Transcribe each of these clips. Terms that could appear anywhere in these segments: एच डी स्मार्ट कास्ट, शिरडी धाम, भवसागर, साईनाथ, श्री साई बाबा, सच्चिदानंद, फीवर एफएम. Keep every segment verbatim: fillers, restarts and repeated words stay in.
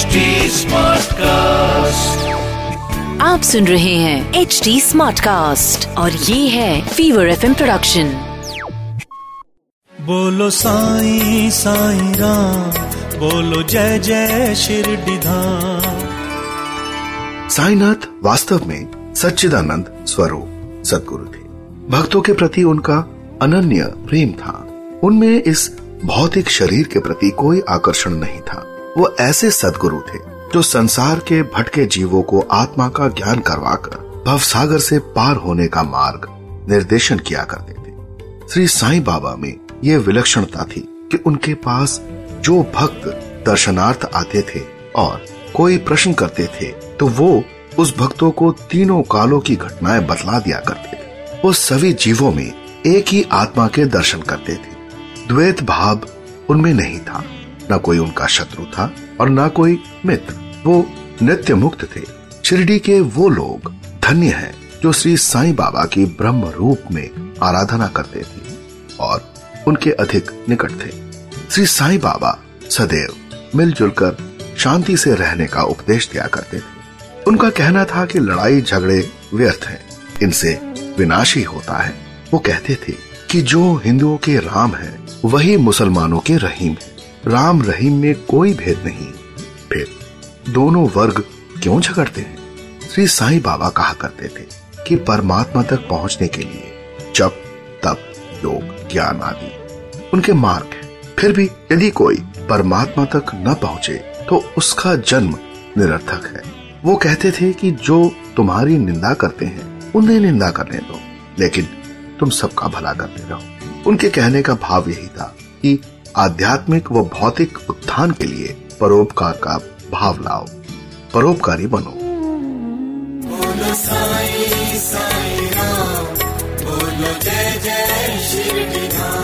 एच डी स्मार्ट कास्ट। आप सुन रहे हैं एच डी स्मार्ट कास्ट और ये है फीवर एफएम प्रोडक्शन। बोलो साई साई राम, बोलो जय जय शिरडी धाम। साईनाथ वास्तव में सच्चिदानंद स्वरूप सद्गुरु थे। भक्तों के प्रति उनका अनन्य प्रेम था। उनमें इस भौतिक शरीर के प्रति कोई आकर्षण नहीं था। वो ऐसे सद्गुरु थे जो संसार के भटके जीवों को आत्मा का ज्ञान करवाकर भवसागर से पार होने का मार्ग निर्देशन किया करते थे। श्री साई बाबा में ये विलक्षणता थी कि उनके पास जो भक्त दर्शनार्थ आते थे और कोई प्रश्न करते थे तो वो उस भक्तों को तीनों कालों की घटनाएं बतला दिया करते थे। वो सभी जीवों में एक ही आत्मा के दर्शन करते थे। द्वैत भाव उनमें नहीं था। न कोई उनका शत्रु था और न कोई मित्र। वो नित्य मुक्त थे। शिरडी के वो लोग धन्य हैं जो श्री साईं बाबा की ब्रह्म रूप में आराधना करते थे और उनके अधिक निकट थे। श्री साईं बाबा सदैव मिलजुल कर शांति से रहने का उपदेश दिया करते थे। उनका कहना था कि लड़ाई झगड़े व्यर्थ हैं, इनसे विनाश ही होता है। वो कहते थे कि जो हिंदुओं के राम है वही मुसलमानों के रहीम है। राम रहीम में कोई भेद नहीं, फिर दोनों वर्ग क्यों झगड़ते हैं। श्री साईं बाबा कहा करते थे कि परमात्मा तक पहुंचने के लिए जप तप योग ज्ञान आदि उनके मार्ग है। फिर भी यदि कोई परमात्मा तक न पहुंचे तो उसका जन्म निरर्थक है। वो कहते थे कि जो तुम्हारी निंदा करते हैं उन्हें निंदा करने दो, लेकिन तुम सबका भला करते रहो। उनके कहने का भाव यही था कि आध्यात्मिक व भौतिक उत्थान के लिए परोपकार का भाव लाओ, परोपकारी बनो। बोलो साई साई राम, बोलो जय जय शिरडी धाम।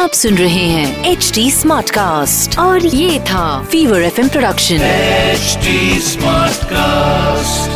आप सुन रहे हैं एच डी स्मार्ट कास्ट और ये था फीवर एफएम production एच डी स्मार्ट कास्ट।